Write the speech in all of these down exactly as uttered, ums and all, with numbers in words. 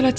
Kuuntelet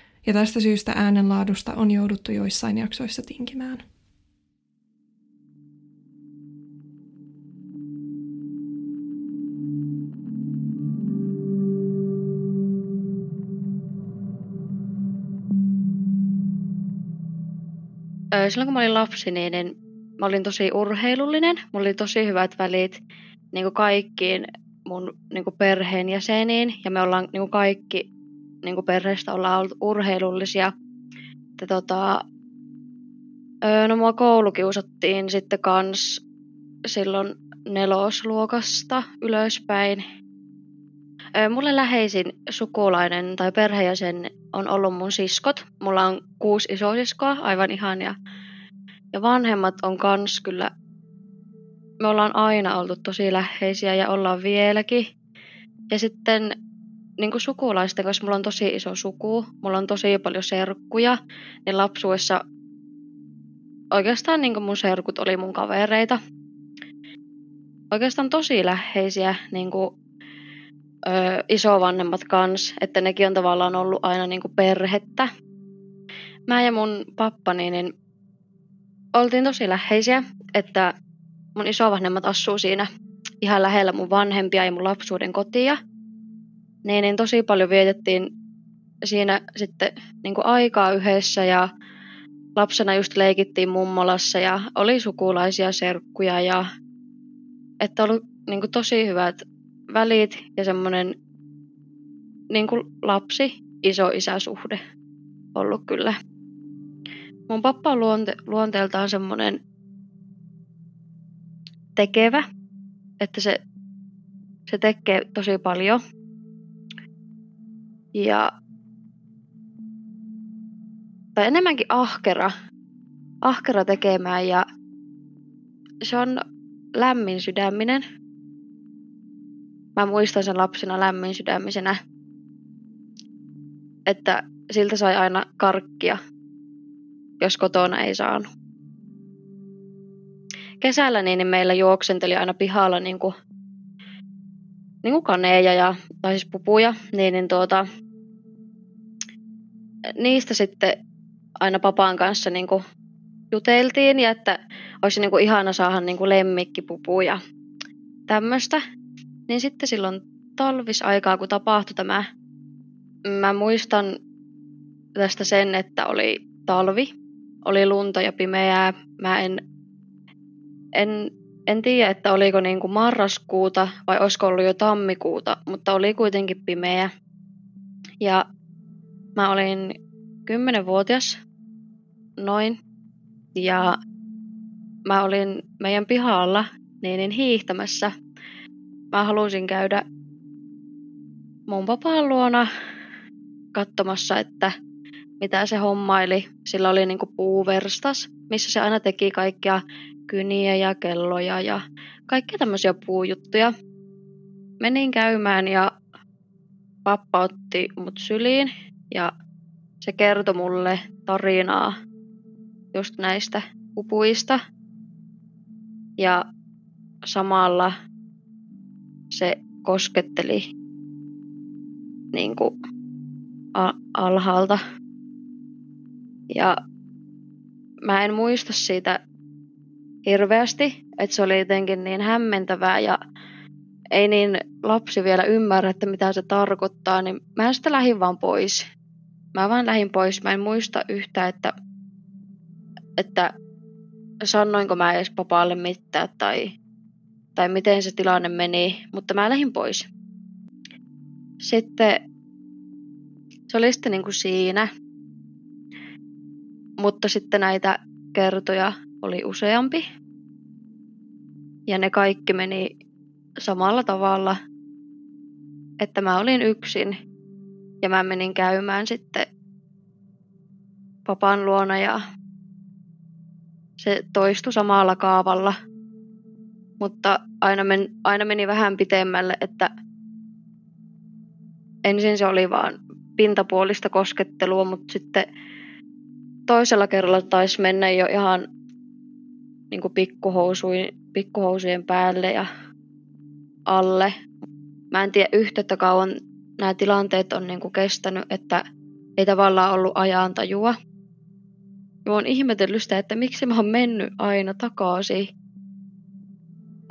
ja tästä syystä äänenlaadusta on jouduttu joissain jaksoissa tinkimään. Silloin kun mä olin lapsi, niin mä olin tosi urheilullinen. Mulla oli tosi hyvät välit niin kuin kaikkiin mun niin kuin perheenjäseniin. Ja me ollaan niin kuin kaikki niin kuin perheestä ollaan ollut urheilullisia. Että, tota, no mua koulukiusattiin sitten kans silloin nelosluokasta ylöspäin. Mulle läheisin sukulainen tai perheenjäsen on ollut mun siskot. Mulla on kuusi isosiskoa, aivan ihania. Ja vanhemmat on kans kyllä, me ollaan aina oltu tosi läheisiä ja ollaan vieläkin. Ja sitten niin kuin sukulaisten kanssa mulla on tosi iso suku, mulla on tosi paljon serkkuja. Niin lapsuudessa oikeastaan niin kuin mun serkut oli mun kavereita. Oikeastaan tosi läheisiä niin kuin Öö, isovanhemmat kans, että nekin on tavallaan ollut aina niinku perhettä. Mä ja mun pappani niin oltiin tosi läheisiä, että mun isovanhemmat asuu siinä ihan lähellä mun vanhempia ja mun lapsuuden kotia. Niin, niin tosi paljon vietettiin siinä sitten niinku aikaa yhdessä ja lapsena just leikittiin mummolassa ja oli sukulaisia serkkuja ja että oli niinku tosi hyvät välit ja semmoinen niin kuin lapsi-iso-isäsuhde ollut kyllä. Mun pappa on luonte- luonteeltaan semmoinen tekevä, että se, se tekee tosi paljon. Ja, tai enemmänkin ahkera, ahkera tekemään ja se on lämmin sydäminen. Mä muistan sen lapsena lämmin sydämisenä, että siltä sai aina karkkia, jos kotona ei saanut. Kesällä niin meillä juoksenteli aina pihalla niin kuin, niin kuin kaneja ja, tai siis pupuja. Niin, niin tuota, niistä sitten aina papan kanssa niin kuin juteltiin ja että olisi niin kuin ihana saada niin kuin lemmikkipupuja tämmöistä. Niin sitten silloin talvisaikaa, kun tapahtui tämä, mä muistan tästä sen, että oli talvi, oli lunta ja pimeää. Mä en, en, en tiedä, että oliko niin kuin marraskuuta vai olisiko ollut jo tammikuuta, mutta oli kuitenkin pimeä. Ja mä olin kymmenvuotias, noin, ja mä olin meidän pihalla niin, niin hiihtämässä. Mä halusin käydä mun papaan luona katsomassa, että mitä se hommaili. Sillä oli niinku puuverstas, missä se aina teki kaikkia kyniä ja kelloja ja kaikkia tämmöisiä puujuttuja. Menin käymään ja pappa otti mut syliin ja se kertoi mulle tarinaa just näistä pupuista. Ja samalla se kosketteli niin kuin alhaalta. Ja mä en muista siitä hirveästi, että se oli jotenkin niin hämmentävää ja ei niin lapsi vielä ymmärrä, että mitä se tarkoittaa, niin mä sitä lähdin vaan pois. Mä vaan lähdin pois. Mä en muista yhtään, että, että sanoinko mä edes papaalle mitään tai tai miten se tilanne meni, mutta mä lähdin pois. Sitten se oli sitten niin kuin siinä, mutta sitten näitä kertoja oli useampi. Ja ne kaikki meni samalla tavalla, että mä olin yksin ja mä menin käymään sitten papan luona ja se toistui samalla kaavalla. Mutta aina, men, aina meni vähän pitemmälle, että ensin se oli vaan pintapuolista koskettelua, mutta sitten toisella kerralla taisi mennä jo ihan niin kuin pikkuhousujen päälle ja alle. Mä en tiedä yhtä, että kauan nämä tilanteet on niin kuin kestänyt, että ei tavallaan ollut ajantajua. Mä oon ihmetellyt sitä, että miksi mä oon mennyt aina takaisin.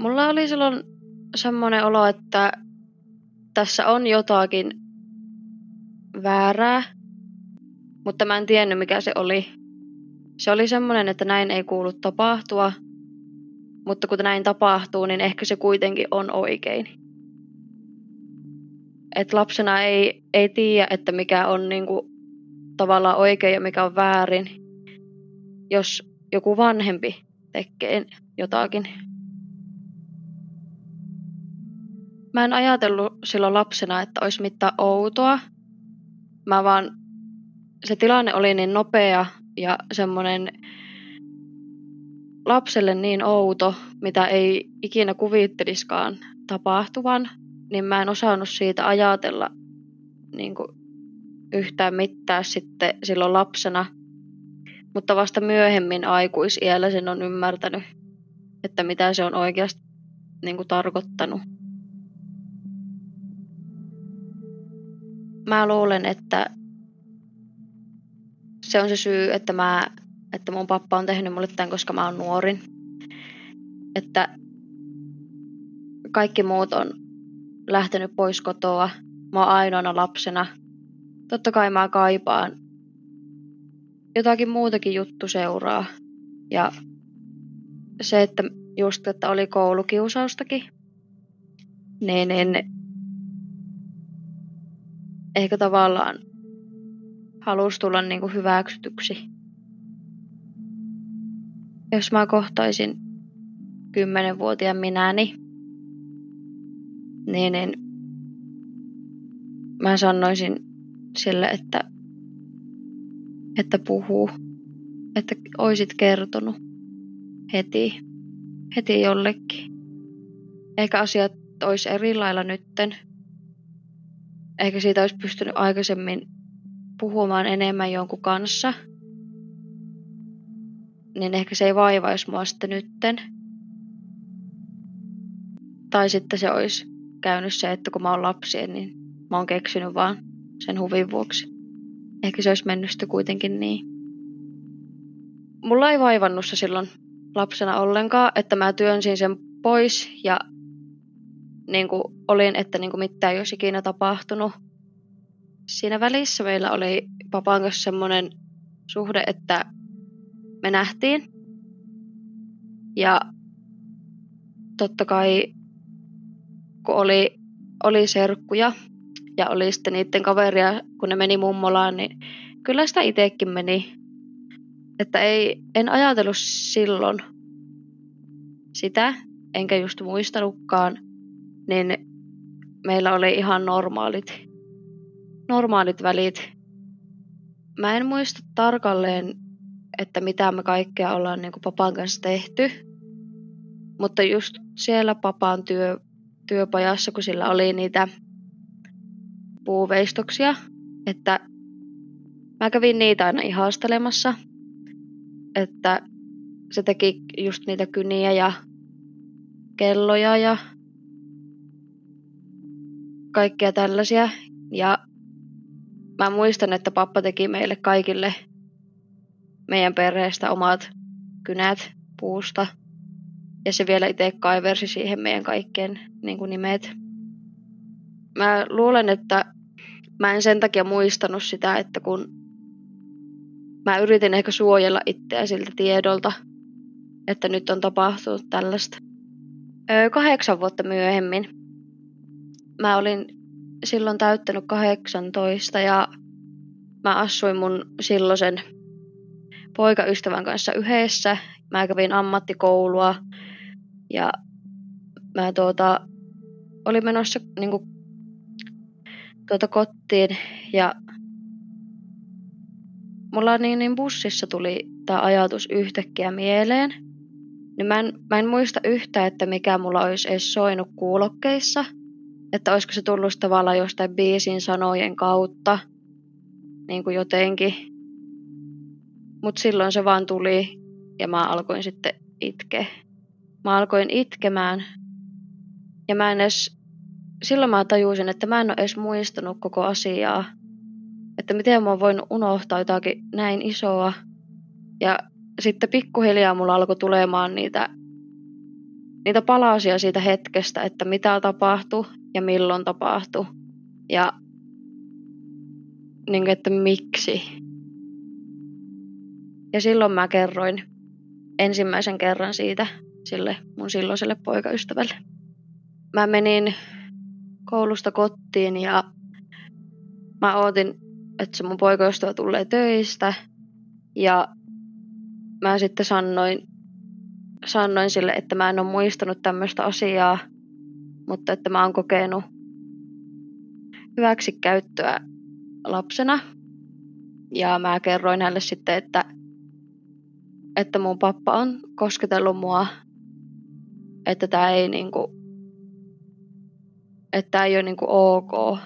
Mulla oli silloin semmoinen olo, että tässä on jotakin väärää, mutta mä en tiennyt mikä se oli. Se oli semmoinen, että näin ei kuulu tapahtua, mutta kun näin tapahtuu, niin ehkä se kuitenkin on oikein. Et lapsena ei, ei tiedä, että mikä on niinku tavallaan oikein ja mikä on väärin, jos joku vanhempi tekee jotakin. Mä en ajatellut silloin lapsena, että olisi mitään outoa. Mä vaan, se tilanne oli niin nopea ja semmoinen lapselle niin outo, mitä ei ikinä kuvitteliskaan tapahtuvan, niin mä en osannut siitä ajatella niin kuin yhtään mitään sitten silloin lapsena. Mutta vasta myöhemmin aikuisiällä sen on ymmärtänyt, että mitä se on oikeasti niin kuin tarkoittanut. Mä luulen, että se on se syy, että, mä, että mun pappa on tehnyt mulle tämän, koska mä oon nuorin. Että kaikki muut on lähtenyt pois kotoa. Mä oon ainoana lapsena. Totta kai mä kaipaan. Jotakin muutakin juttu seuraa. Ja se, että just, että oli koulukiusaustakin, niin en... Ehkä tavallaan halusi tulla niin kuin hyväksytyksi. Jos mä kohtaisin kymmenvuotiaan minäni, niin en, mä sanoisin sille, että, että puhuu. Että oisit kertonut heti, heti jollekin. Eikä asiat olisi eri lailla nytten. Ehkä siitä olisi pystynyt aikaisemmin puhumaan enemmän jonkun kanssa. Niin ehkä se ei vaivaisi mua sitten nytten. Tai sitten se olisi käynyt se, että kun mä oon lapsi, niin mä oon keksinyt vaan sen huvin vuoksi. Ehkä se olisi mennyt sitten kuitenkin niin. Mulla ei vaivannut se silloin lapsena ollenkaan, että mä työnsin sen pois ja... Niin kuin olin, että niin kuin mitään ei olisi ikinä tapahtunut. Siinä välissä meillä oli papan kanssa semmoinen suhde, että me nähtiin. Ja totta kai, kun oli, oli serkkuja ja oli sitten niiden kaveria, kun ne meni mummolaan, niin kyllä sitä itsekin meni. Että ei, en ajatellut silloin sitä, enkä just muistanutkaan. Niin meillä oli ihan normaalit, normaalit välit. Mä en muista tarkalleen, että mitä me kaikkea ollaan niin kuin papan kanssa tehty. Mutta just siellä papan työ, työpajassa, kun sillä oli niitä puuveistoksia, että mä kävin niitä aina ihastelemassa. Että se teki just niitä kyniä ja kelloja ja... Kaikkia tällaisia. Ja mä muistan, että pappa teki meille kaikille meidän perheestä omat kynät puusta. Ja se vielä itse kaiversi siihen meidän kaikkien niin kuin nimet. Mä luulen, että mä en sen takia muistanut sitä, että kun mä yritin ehkä suojella itseä siltä tiedolta, että nyt on tapahtunut tällaista. Öö, kahdeksan vuotta myöhemmin. Mä olin silloin täyttänyt kahdeksantoista ja mä asuin mun silloisen poikaystävän kanssa yhdessä. Mä kävin ammattikoulua ja mä tuota, olin menossa niin kuin, tuota, kotiin ja mulla niin, niin bussissa tuli tämä ajatus yhtäkkiä mieleen. Niin mä, en, mä en muista yhtään, että mikä mulla olisi edes soinut kuulokkeissa. Että olisiko se tullut tavallaan jostain biisin sanojen kautta. Niin kuin jotenkin. Mutta silloin se vaan tuli ja mä alkoin sitten itkeä. Mä alkoin itkemään. Ja mä en edes, silloin mä tajusin, että mä en ole edes muistanut koko asiaa. Että miten mä oon voinut unohtaa jotakin näin isoa. Ja sitten pikkuhiljaa mulla alkoi tulemaan niitä, niitä palasia siitä hetkestä, että mitä tapahtui ja milloin tapahtui. Ja niin, että miksi. Ja silloin mä kerroin ensimmäisen kerran siitä sille mun silloiselle poikaystävälle. Mä menin koulusta kotiin ja mä ootin, että se mun poikaystävä tulee töistä. Ja mä sitten sanoin, sanoin sille, että mä en ole muistanut tämmöistä asiaa, mutta että mä oon kokenut hyväksikäyttöä lapsena. Ja mä kerroin hänelle sitten, että, että mun pappa on kosketellut mua, että tää ei niinku, että tää ei ole niinku ok.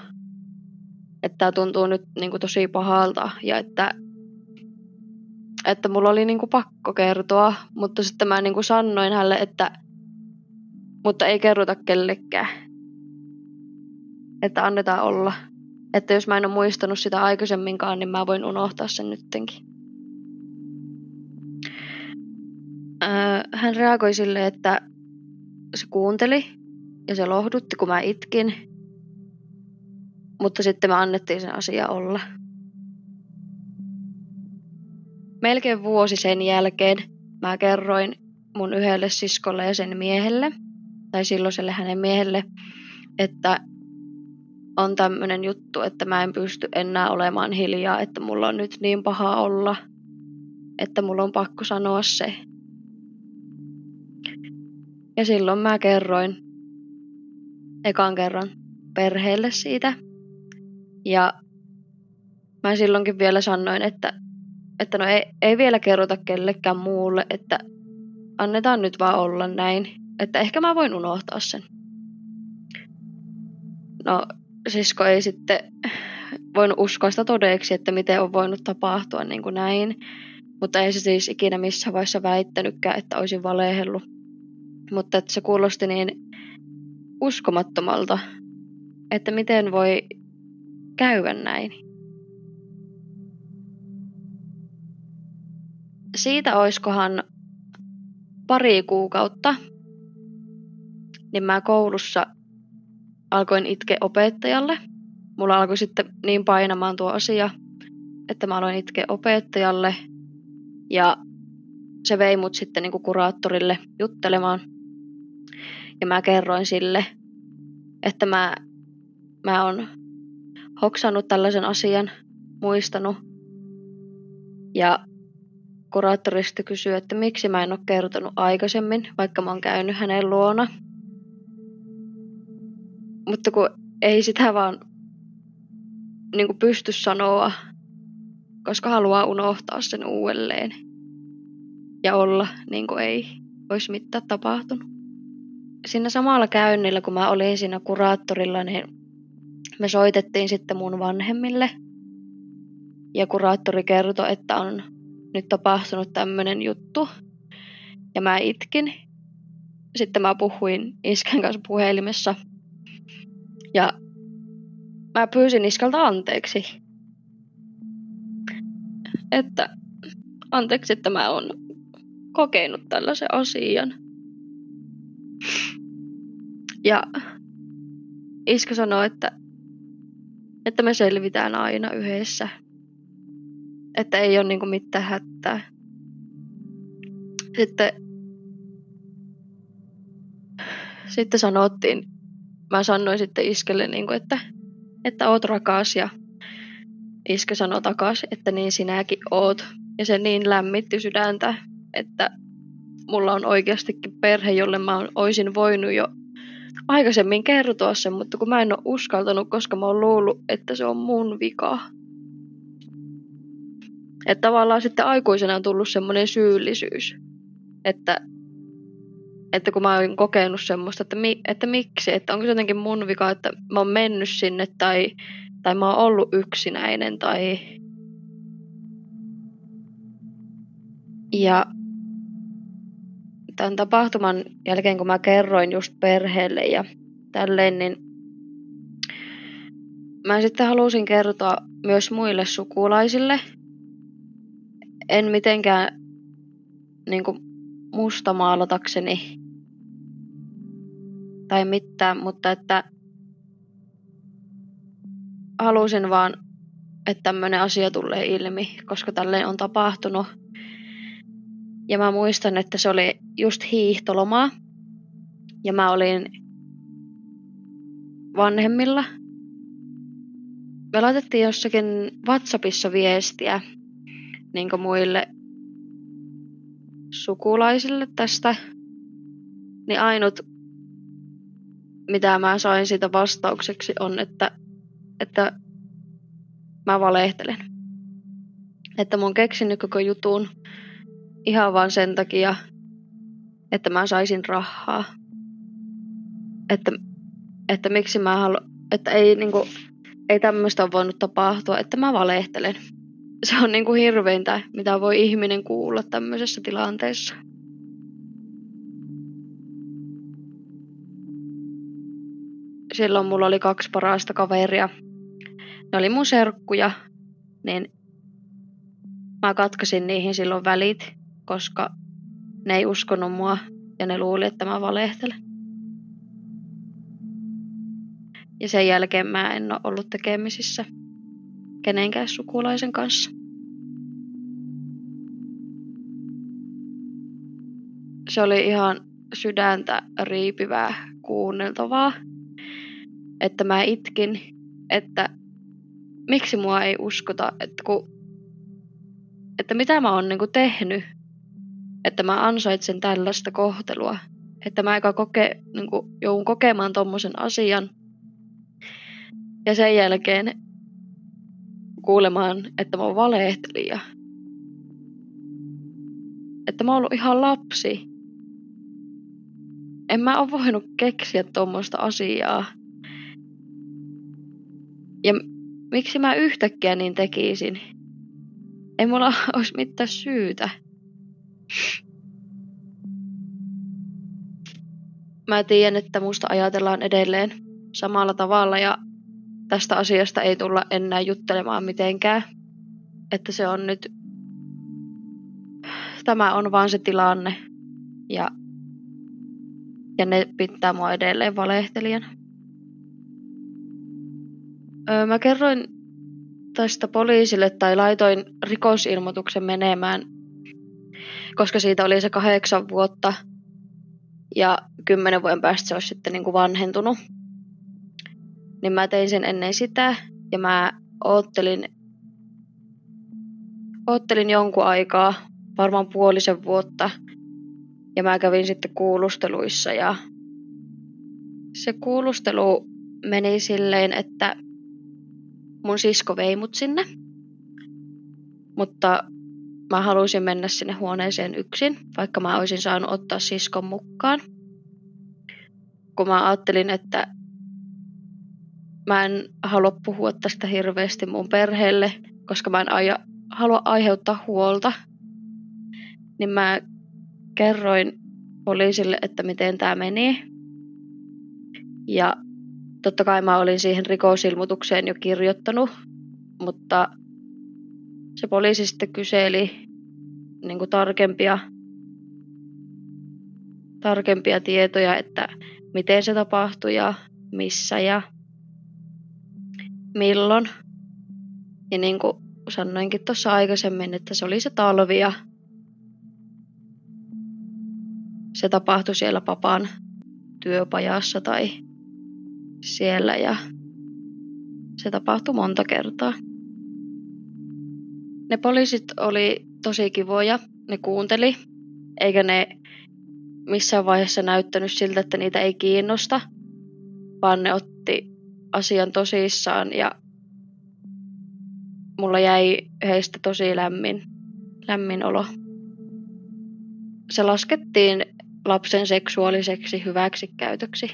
Että tää tuntuu nyt niinku tosi pahalta ja että että mulla oli niinku pakko kertoa, mutta sitten mä niinku sanoin hänelle, että mutta ei kerrota kellekään. Että annetaan olla. Että jos mä en ole muistanut sitä aikaisemminkaan, niin mä voin unohtaa sen nyttenkin. Öö, hän reagoi silleen, että se kuunteli ja se lohdutti, kun mä itkin. Mutta sitten me annettiin sen asian olla. Melkein vuosi sen jälkeen mä kerroin mun yhdelle siskolle ja sen miehelle, tai silloiselle hänen miehelle, että on tämmönen juttu, että mä en pysty enää olemaan hiljaa, että mulla on nyt niin paha olla, että mulla on pakko sanoa se. Ja silloin mä kerroin ekan kerran perheelle siitä. Ja mä silloinkin vielä sanoin, että Että no ei, ei vielä kerrota kellekään muulle, että annetaan nyt vaan olla näin. Että ehkä mä voin unohtaa sen. No sisko ei sitten voinut uskoa sitä todeksi, että miten on voinut tapahtua niin kuin näin. Mutta ei se siis ikinä missään vaiheessa väittänytkään, että olisin valehellut. Mutta että se kuulosti niin uskomattomalta, että miten voi käydä näin. Siitä oiskohan pari kuukautta, niin mä koulussa alkoin itkeä opettajalle. Mulla alkoi sitten niin painamaan tuo asia, että mä aloin itkeä opettajalle. Ja se vei mut sitten niinku kuraattorille juttelemaan. Ja mä kerroin sille, että mä, mä oon hoksannut tällaisen asian, muistanut. Ja kuraattori sitten kysyi, että miksi mä en ole kertonut aikaisemmin, vaikka mä oon käynyt hänen luona. Mutta kun ei sitä vaan niin kuin pysty sanoa, koska haluaa unohtaa sen uudelleen. Ja olla niin kuin ei olisi mitään tapahtunut. Siinä samalla käynnillä, kun mä olin siinä kuraattorilla, niin me soitettiin sitten mun vanhemmille. Ja kuraattori kertoi, että on nyt tapahtunut tämmönen juttu. Ja mä itkin. Sitten mä puhuin iskän kanssa puhelimessa. Ja mä pyysin iskalta anteeksi. Että anteeksi, että mä oon kokenut tällaisen asian. Ja iskä sanoi, että, että me selvitään aina yhdessä. Että ei ole niinku mitään hätää. Sitten, sitten sanottiin, mä sanoin sitten iskelle, niinku, että, että oot rakas. Ja iskä sanoi takas, että niin sinäkin oot. Ja se niin lämmitti sydäntä, että mulla on oikeastikin perhe, jolle mä oisin voinut jo aikaisemmin kertoa sen. Mutta kun mä en ole uskaltanut, koska mä oon luullut, että se on mun vika. Että tavallaan sitten aikuisena on tullut semmoinen syyllisyys, että, että kun mä oon kokenut semmoista, että, mi, että miksi, että onko se jotenkin mun vika, että mä oon mennyt sinne tai, tai mä oon ollut yksinäinen tai... Ja tämän tapahtuman jälkeen, kun mä kerroin just perheelle ja tälleen, niin mä sitten halusin kertoa myös muille sukulaisille. En mitenkään niin kuin mustamaalatakseni tai mitään, mutta että halusin vaan, että tämmöinen asia tulee ilmi, koska tälleen on tapahtunut. Ja mä muistan, että se oli just hiihtolomaa ja mä olin vanhemmilla. Me laitettiin jossakin WhatsAppissa viestiä niin kuin muille sukulaisille tästä. Niin ainut, mitä mä sain siitä vastaukseksi, on, että, että mä valehtelen. Että mä oon keksinyt koko jutun ihan vaan sen takia, että mä saisin rahaa. Että, että miksi mä haluan, että ei niinku... Ei tämmöistä ole voinut tapahtua, että mä valehtelen. Se on niin kuin hirveintä, mitä voi ihminen kuulla tämmöisessä tilanteessa. Silloin mulla oli kaksi parasta kaveria. Ne oli mun serkkuja, niin mä katkasin niihin silloin välit, koska ne ei uskonut mua ja ne luuli, että mä valehtelen. Ja sen jälkeen mä en ole ollut tekemisissä kenenkään sukulaisen kanssa. Se oli ihan sydäntä riipivää kuunneltavaa, että mä itkin, että miksi mua ei uskota, että, ku, että mitä mä oon niinku tehnyt, että mä ansaitsen tällaista kohtelua, että mä eikä koke, niinku, joudun kokemaan tommosen asian. Ja sen jälkeen kuulemaan, että mä oon valehtelija. Että mä oon ollut ihan lapsi. En mä oo voinut keksiä tommoista asiaa. Ja miksi mä yhtäkkiä niin tekisin? Ei mulla ois mitään syytä. Mä tiedän, että musta ajatellaan edelleen samalla tavalla ja tästä asiasta ei tulla enää juttelemaan mitenkään, että se on nyt, tämä on vaan se tilanne ja, ja ne pitää mua edelleen valehtelijana. Öö, mä kerroin tästä poliisille tai laitoin rikosilmoituksen menemään, koska siitä oli se kahdeksan vuotta ja kymmenen vuoden päästä se olisi sitten niin kuin vanhentunut. Niin mä tein sen ennen sitä ja mä oottelin, oottelin jonkun aikaa, varmaan puolisen vuotta. Ja mä kävin sitten kuulusteluissa ja se kuulustelu meni silleen, että mun sisko vei mut sinne. Mutta mä halusin mennä sinne huoneeseen yksin, vaikka mä olisin saanut ottaa siskon mukaan. Kun mä ajattelin, että mä en halua puhua tästä hirveästi mun perheelle, koska mä en aja, halua aiheuttaa huolta. Niin mä kerroin poliisille, että miten tää meni. Ja totta kai mä olin siihen rikosilmoitukseen jo kirjoittanut, mutta se poliisi sitten kyseli niin kuin tarkempia, tarkempia tietoja, että miten se tapahtui ja missä ja milloin. Ja niin kuin sanoinkin tuossa aikaisemmin, että se oli se talvi ja se tapahtui siellä papan työpajassa tai siellä ja se tapahtui monta kertaa. Ne poliisit oli tosi kivoja, ne kuunteli, eikä ne missään vaiheessa näyttänyt siltä, että niitä ei kiinnosta, vaan ne otti asian tosissaan ja mulla jäi heistä tosi lämmin, lämmin olo. Se laskettiin lapsen seksuaaliseksi hyväksikäytöksi.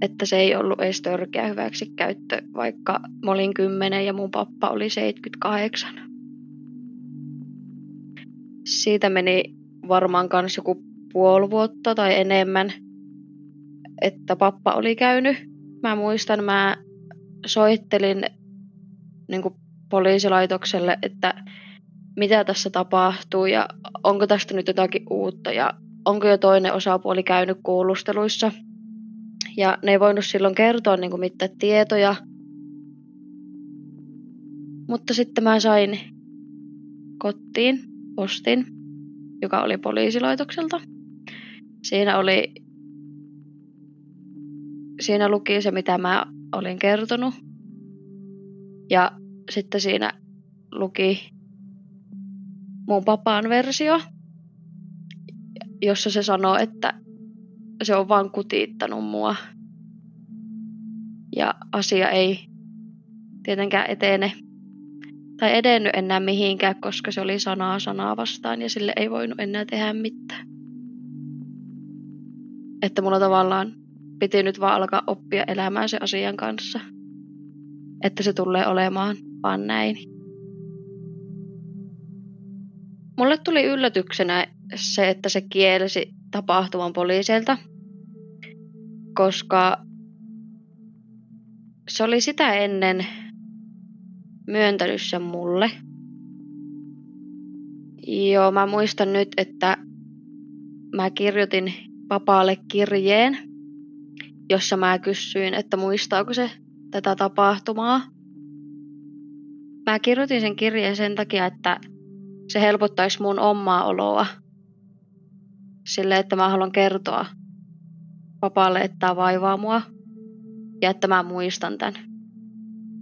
Että se ei ollut edes törkeä hyväksikäyttö, vaikka mä olin kymmenen ja mun pappa oli seitsemänkymmentäkahdeksan. Siitä meni varmaan kans joku puoli vuotta tai enemmän, että pappa oli käynyt. Mä muistan, mä soittelin niin kuin poliisilaitokselle, että mitä tässä tapahtuu ja onko tästä nyt jotakin uutta ja onko jo toinen osapuoli käynyt kuulusteluissa. Ja ne ei voinut silloin kertoa niin kuin mitään tietoja. Mutta sitten mä sain kotiin postin, joka oli poliisilaitokselta. Siinä oli siinä luki se, mitä mä olin kertonut. Ja sitten siinä luki mun papaan versio, jossa se sanoo, että se on vaan kutiittanut mua. Ja asia ei tietenkään etene tai edennyt enää mihinkään, koska se oli sanaa sanaa vastaan ja sille ei voinut enää tehdä mitään. Että mulla tavallaan piti nyt vaan alkaa oppia elämään sen asian kanssa. Että se tulee olemaan vaan näin. Mulle tuli yllätyksenä se, että se kielsi tapahtuman poliiseilta, koska se oli sitä ennen myöntänyt sen mulle. Joo, mä muistan nyt, että mä kirjoitin papaalle kirjeen, jossa mä kysyin, että muistaako se tätä tapahtumaa. Mä kirjoitin sen kirjeen sen takia, että se helpottaisi mun omaa oloa. Silleen, että mä haluan kertoa papaalle, että tää vaivaa mua ja että mä muistan tän.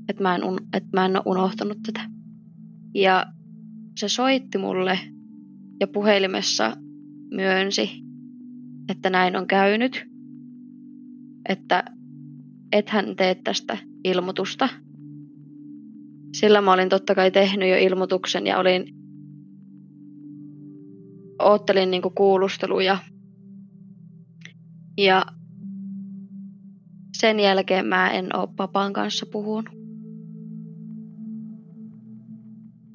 Että mä en, un- et mä en ole unohtanut tätä. Ja se soitti mulle ja puhelimessa myönsi, että näin on käynyt. Että ethän tee tästä ilmoitusta. Sillä mä olin totta kai tehnyt jo ilmoituksen ja olin oottelin niinku kuulusteluja. Ja sen jälkeen mä en oo papan kanssa puhunut.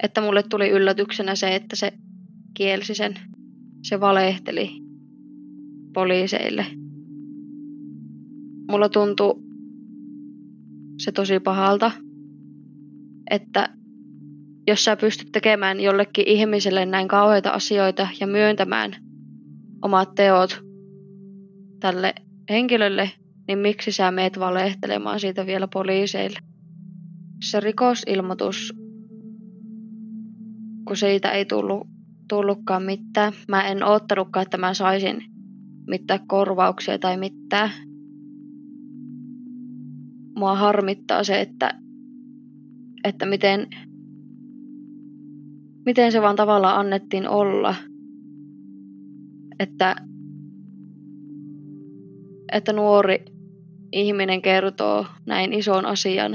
Että mulle tuli yllätyksenä se, että se kielsi sen. Se valehteli poliiseille. Mulla tuntui se tosi pahalta, että jos sä pystyt tekemään jollekin ihmiselle näin kauheita asioita ja myöntämään omat teot tälle henkilölle, niin miksi sä meet valehtelemaan siitä vielä poliiseille? Se rikosilmoitus, kun siitä ei tullut, tullutkaan mitään. Mä en oottanutkaan, että mä saisin mitään korvauksia tai mitään. Mua harmittaa se, että, että miten... Miten se vaan tavallaan annettiin olla, että, että nuori ihminen kertoo näin ison asian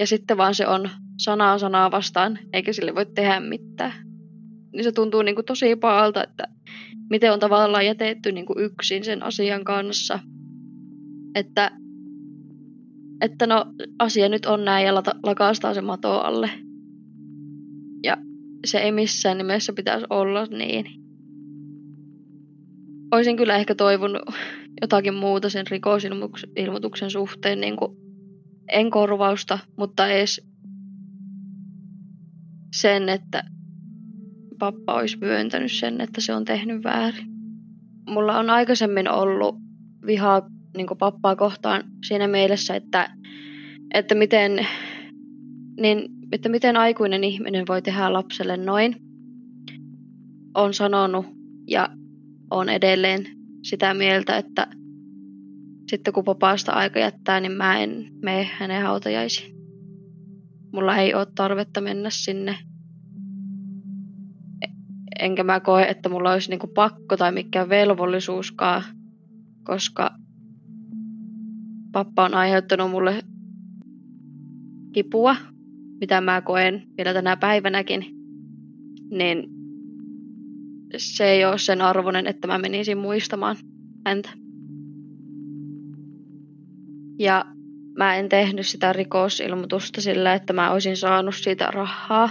ja sitten vaan se on sanaa sanaa vastaan eikä sille voi tehdä mitään. Niin se tuntuu niin kuin tosi pahalta, että miten on tavallaan jätetty niin kuin yksin sen asian kanssa. Että, että no asia nyt on näin ja lakaistaan se mato alle. Ja se ei missään nimessä pitäisi olla niin. Olisin kyllä ehkä toivonut jotakin muuta sen rikosilmoituksen suhteen. Niin kuin en korvausta, mutta edes sen, että pappa olisi myöntänyt sen, että se on tehnyt väärin. Mulla on aikaisemmin ollut vihaa niin kuin pappaa kohtaan siinä mielessä, että, että miten... Niin, että miten aikuinen ihminen voi tehdä lapselle noin, on sanonut ja on edelleen sitä mieltä, että sitten kun vapaasta aika jättää, niin mä en mene hänen hautajaisiin. Mulla ei ole tarvetta mennä sinne. Enkä mä koe, että mulla olisi niinku pakko tai mikään velvollisuuskaan, koska pappa on aiheuttanut mulle kipua. mitä mä koen vielä tänä päivänäkin, niin se ei ole sen arvoinen, että mä menisin muistamaan häntä. Ja mä en tehnyt sitä rikosilmoitusta sillä, että mä olisin saanut siitä rahaa,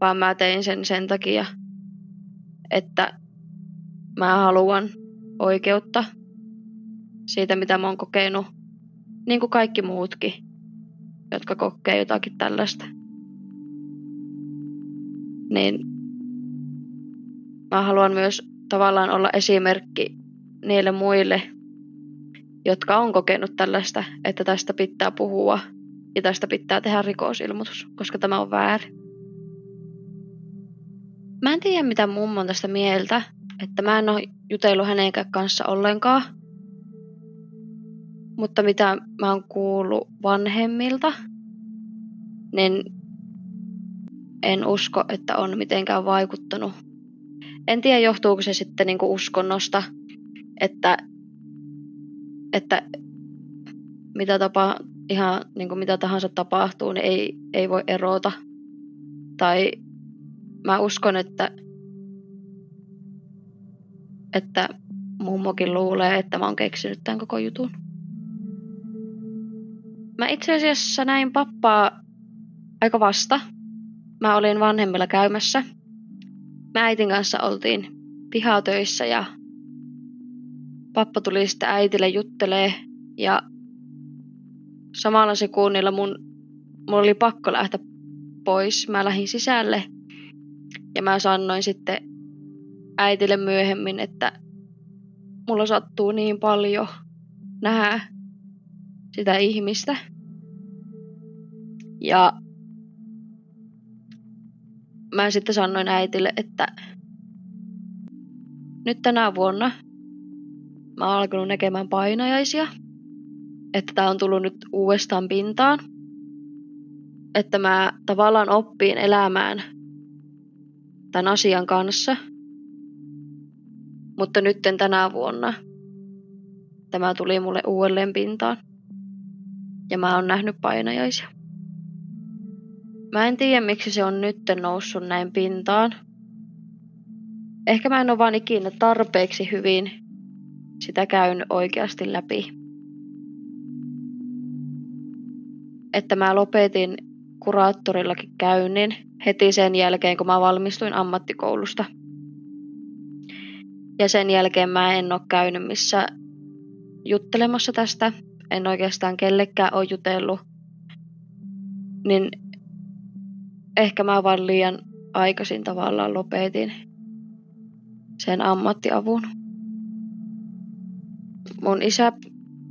vaan mä tein sen sen takia, että mä haluan oikeutta siitä, mitä mä oon kokenut, niin kuin kaikki muutkin, jotka kokee jotakin tällaista. Niin mä haluan myös tavallaan olla esimerkki niille muille, jotka on kokenut tällaista, että tästä pitää puhua ja tästä pitää tehdä rikosilmoitus, koska tämä on väärin. Mä en tiedä, mitä mummo on tästä mieltä, että mä en ole jutellut hänenkään kanssa ollenkaan. Mutta mitä mä oon kuullut vanhemmilta, niin en usko, että on mitenkään vaikuttanut. En tiedä, johtuuko se sitten niinku uskonnosta, että, että mitä, tapa, ihan niinku mitä tahansa tapahtuu, niin ei, ei voi erota. Tai mä uskon, että, että mummokin luulee, että mä oon keksinyt tämän koko jutun. Mä itse asiassa näin pappaa aika vasta. Mä olin vanhemmilla käymässä. Mä äitin kanssa oltiin pihatöissä ja pappa tuli sitten äitille juttelee. Ja samalla sekunnilla mun, mun oli pakko lähteä pois. Mä lähdin sisälle ja mä sanoin sitten äitille myöhemmin, että mulla sattuu niin paljon nähdä sitä ihmistä. Ja mä sitten sanoin äitille, että nyt tänä vuonna mä oon alkanut näkemään painajaisia. Että tää on tullut nyt uudestaan pintaan. Että mä tavallaan oppiin elämään tämän asian kanssa. Mutta nytten tänä vuonna tämä tuli mulle uudelleen pintaan. Ja mä oon nähnyt painajaisia. Mä en tiedä, miksi se on nyt noussut näin pintaan. Ehkä mä en ole vaan ikinä tarpeeksi hyvin sitä käynyt oikeasti läpi. Että mä lopetin kuraattorillakin käynnin heti sen jälkeen, kun mä valmistuin ammattikoulusta. Ja sen jälkeen mä en ole käynyt missä juttelemassa tästä. En oikeastaan kellekään ole jutellut, niin ehkä mä vaan liian aikaisin tavallaan lopetin sen ammattiavun. Mun isä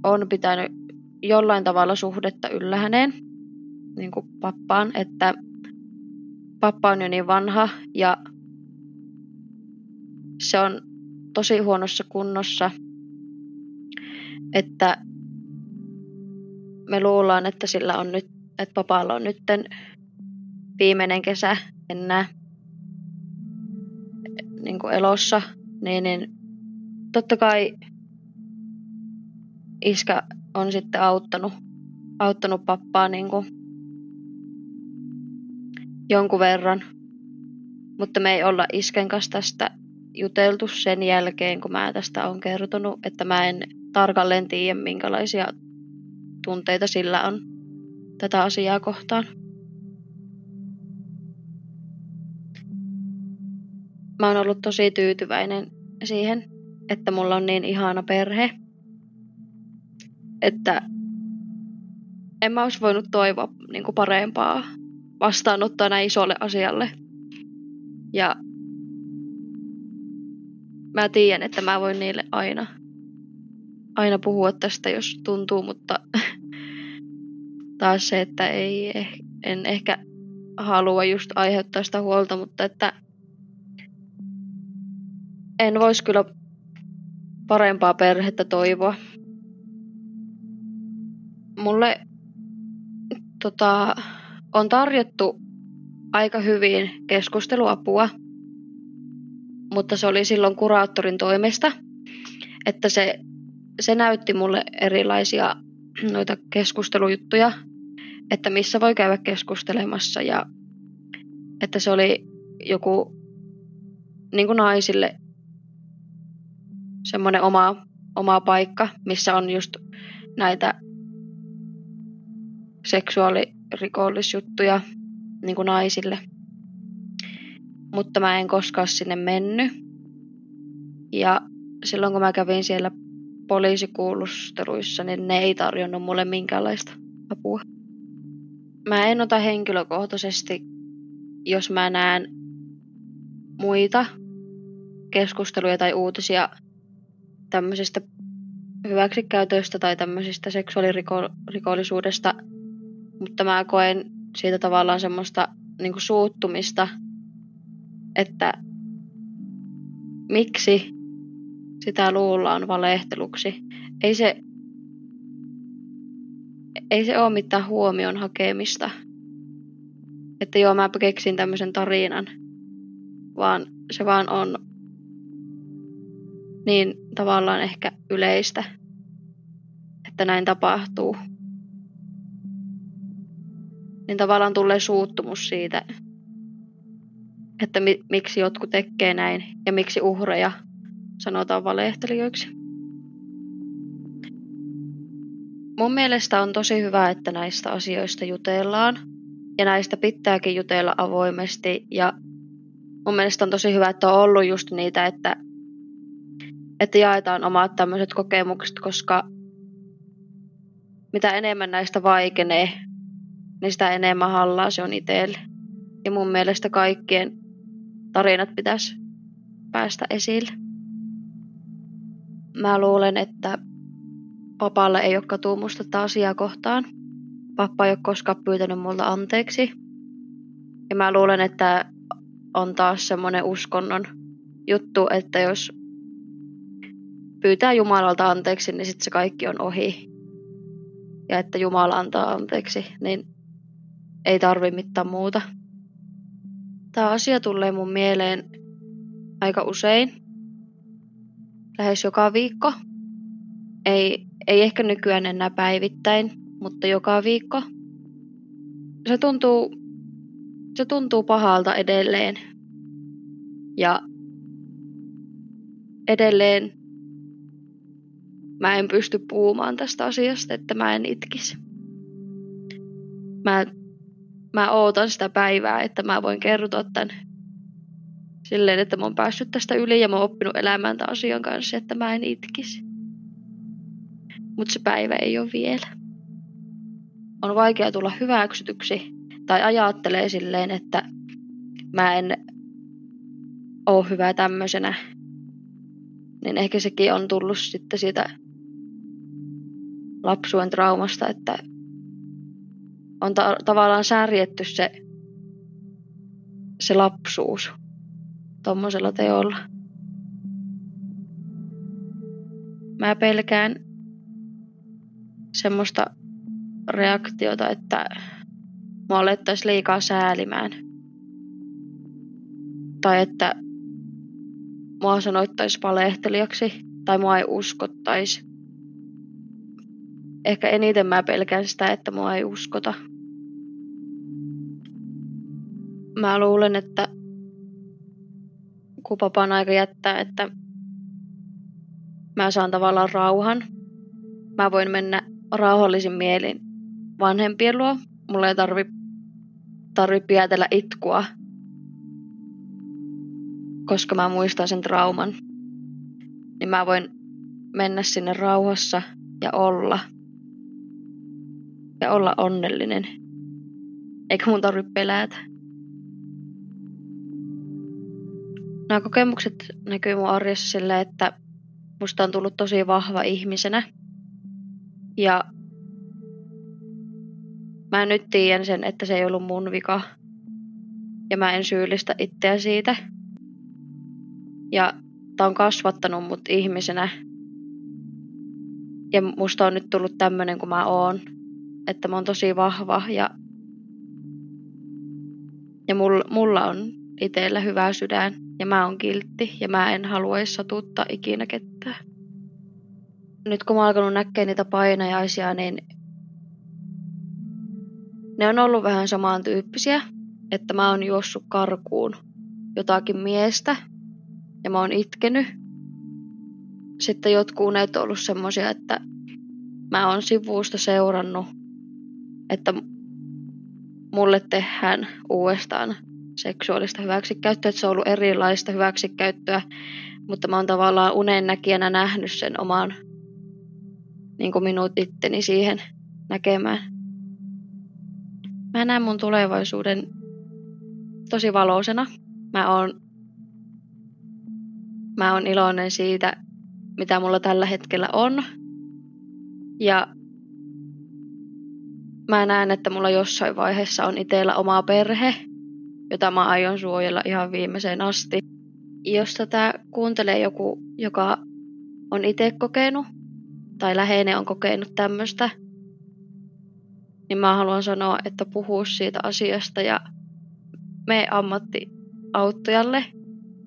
on pitänyt jollain tavalla suhdetta yllä häneen, niin kuin pappaan, että pappa on jo niin vanha ja se on tosi huonossa kunnossa, että me luullaan, että sillä on nyt, että papalla on nytten viimeinen kesä enää niin kuin elossa, niin, niin totta kai iskä on sitten auttanut, auttanut pappaa niin kuin jonkun verran, mutta me ei olla isken kanssa tästä juteltu sen jälkeen, kun mä tästä olen kertonut, että mä en tarkalleen tiedä, minkälaisia tunteita sillä on tätä asiaa kohtaan. Mä oon ollut tosi tyytyväinen siihen, että mulla on niin ihana perhe, että en mä olisi voinut toivoa niin kuin parempaa vastaanottaa näin isolle asialle. Ja mä tiedän, että mä voin niille aina, aina puhua tästä, jos tuntuu, mutta taas se, että ei, en ehkä halua just aiheuttaa sitä huolta, mutta että en voisi kyllä parempaa perhettä toivoa. Mulle tota, on tarjottu aika hyvin keskusteluapua, mutta se oli silloin kuraattorin toimesta, että se, se näytti mulle erilaisia noita keskustelujuttuja, että missä voi käydä keskustelemassa ja että se oli joku niin kuin naisille semmoinen oma, oma paikka, missä on just näitä seksuaalirikollisjuttuja niin kuin naisille. Mutta mä en koskaan sinne mennyt. Ja silloin kun mä kävin siellä poliisikuulusteluissa, niin ne ei tarjonnut mulle minkäänlaista apua. Mä en ota henkilökohtaisesti, jos mä näen muita keskusteluja tai uutisia tämmöisistä hyväksikäytöistä tai tämmöisistä seksuaalirikollisuudesta, mutta mä koen siitä tavallaan semmoista niin kuin suuttumista, että miksi sitä luullaan valehteluksi. Ei se, ei se ole mitään huomion hakemista. Että joo, mä keksin tämmöisen tarinan, vaan se vaan on niin tavallaan ehkä yleistä, että näin tapahtuu. Niin tavallaan tulee suuttumus siitä, että mi- miksi jotkut tekee näin ja miksi uhreja sanotaan valehtelijoiksi. Mun mielestä on tosi hyvä, että näistä asioista jutellaan ja näistä pitääkin jutella avoimesti ja mun mielestä on tosi hyvä, että on ollut just niitä, että, että jaetaan omat tämmöiset kokemukset, koska mitä enemmän näistä vaikenee, niin sitä enemmän hallaa se on itselle. Ja mun mielestä kaikkien tarinat pitäisi päästä esille. Mä luulen, että papalla ei ole katumusta tätä asiaa kohtaan. Pappa ei ole koskaan pyytänyt multa anteeksi. Ja mä luulen, että on taas semmoinen uskonnon juttu, että jos pyytää Jumalalta anteeksi, niin sitten se kaikki on ohi. Ja että Jumala antaa anteeksi, niin ei tarvi mitään muuta. Tämä asia tulee mun mieleen aika usein, lähes joka viikko. Ei, ei ehkä nykyään enää päivittäin, mutta joka viikko. Se tuntuu, se tuntuu pahalta edelleen. Ja edelleen mä en pysty puhumaan tästä asiasta, että mä en itkisi. Mä Mä ootan sitä päivää, että mä voin kertoa tämän silleen, että mä oon päässyt tästä yli ja mä oon oppinut elämään tämän asian kanssa, että mä en itkisi. Mutta se päivä ei ole vielä. On vaikea tulla hyväksytyksi tai ajattelee silleen, että mä en oo hyvä tämmöisenä. Niin ehkä sekin on tullut sitten siitä lapsuuden traumasta, että on ta- tavallaan särjetty se, se lapsuus tuommoisella teolla. Mä pelkään semmoista reaktiota, että mua alettaisi liikaa säälimään. Tai että mua sanoittaisi valehtelijaksi tai mua ei uskottaisi. Ehkä eniten mä pelkään sitä, että mua ei uskota. Mä luulen, että kun papan aika jättää, että mä saan tavallaan rauhan. Mä voin mennä rauhallisin mielin vanhempien luo. Mulla ei tarvi, tarvi pietellä itkua, koska mä muistan sen trauman. Niin mä voin mennä sinne rauhassa ja olla. Ja olla onnellinen. Eikä mun tarvitse pelätä. Nämä kokemukset näkyy mun arjessa sillä, että musta on tullut tosi vahva ihmisenä. Ja mä nyt tiedän sen, että se ei ollut mun vika. Ja mä en syyllistä itseä siitä. Ja tää on kasvattanut mut ihmisenä. Ja musta on nyt tullut tämmönen kuin mä oon. Että mä oon tosi vahva ja, ja mul, mulla on itsellä hyvä sydän ja mä oon kiltti ja mä en haluaisi satuttaa ikinä ketään. Nyt kun mä oon alkanut näkemään niitä painajaisia, niin Ne on ollut vähän samantyyppisiä, että mä oon juossut karkuun jotakin miestä ja mä oon itkenyt. Sitten jotkut ne on ollut semmosia, että mä oon sivusta seurannut, että mulle tehdään uudestaan seksuaalista hyväksikäyttöä. Että se on ollut erilaista hyväksikäyttöä, mutta mä oon tavallaan unennäkijänä nähnyt sen oman niin kuin minut itteni siihen näkemään. Mä näen mun tulevaisuuden tosi valoisena. Mä oon, mä oon iloinen siitä, mitä mulla tällä hetkellä on. Ja mä näen, että mulla jossain vaiheessa on itsellä oma perhe, jota mä aion suojella ihan viimeiseen asti. Jos tätä kuuntelee joku, joka on itse kokenut tai läheinen on kokenut tämmöistä, niin mä haluan sanoa, että puhuu siitä asiasta ja mene ammattiauttajalle.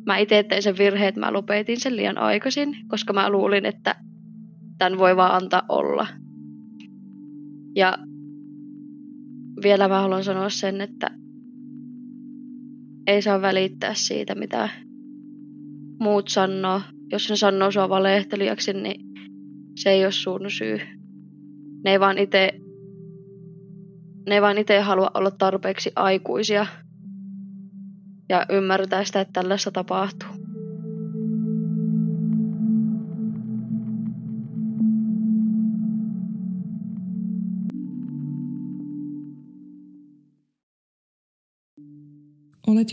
Mä itse tein sen virheen, että mä lopetin sen liian aikaisin, koska mä luulin, että tämän voi vaan antaa olla. Ja vielä mä haluan sanoa sen, että ei saa välittää siitä, mitä muut sanoo. Jos ne sanoo sua valehtelijaksi, niin se ei ole sun syy. Ne ei vaan itse... Ne ei vaan itse halua olla tarpeeksi aikuisia ja ymmärtää sitä, että tällaista tapahtuu. Olet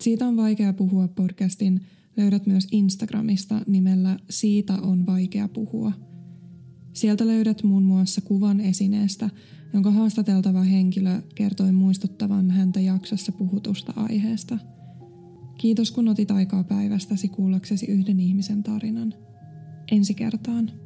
Siitä on vaikea puhua -podcastin löydät myös Instagramista nimellä Siitä on vaikea puhua. Sieltä löydät muun muassa kuvan esineestä, jonka haastateltava henkilö kertoi muistuttavan häntä jaksossa puhutusta aiheesta. Kiitos kun otit aikaa päivästäsi kuullaksesi yhden ihmisen tarinan. Ensi kertaan.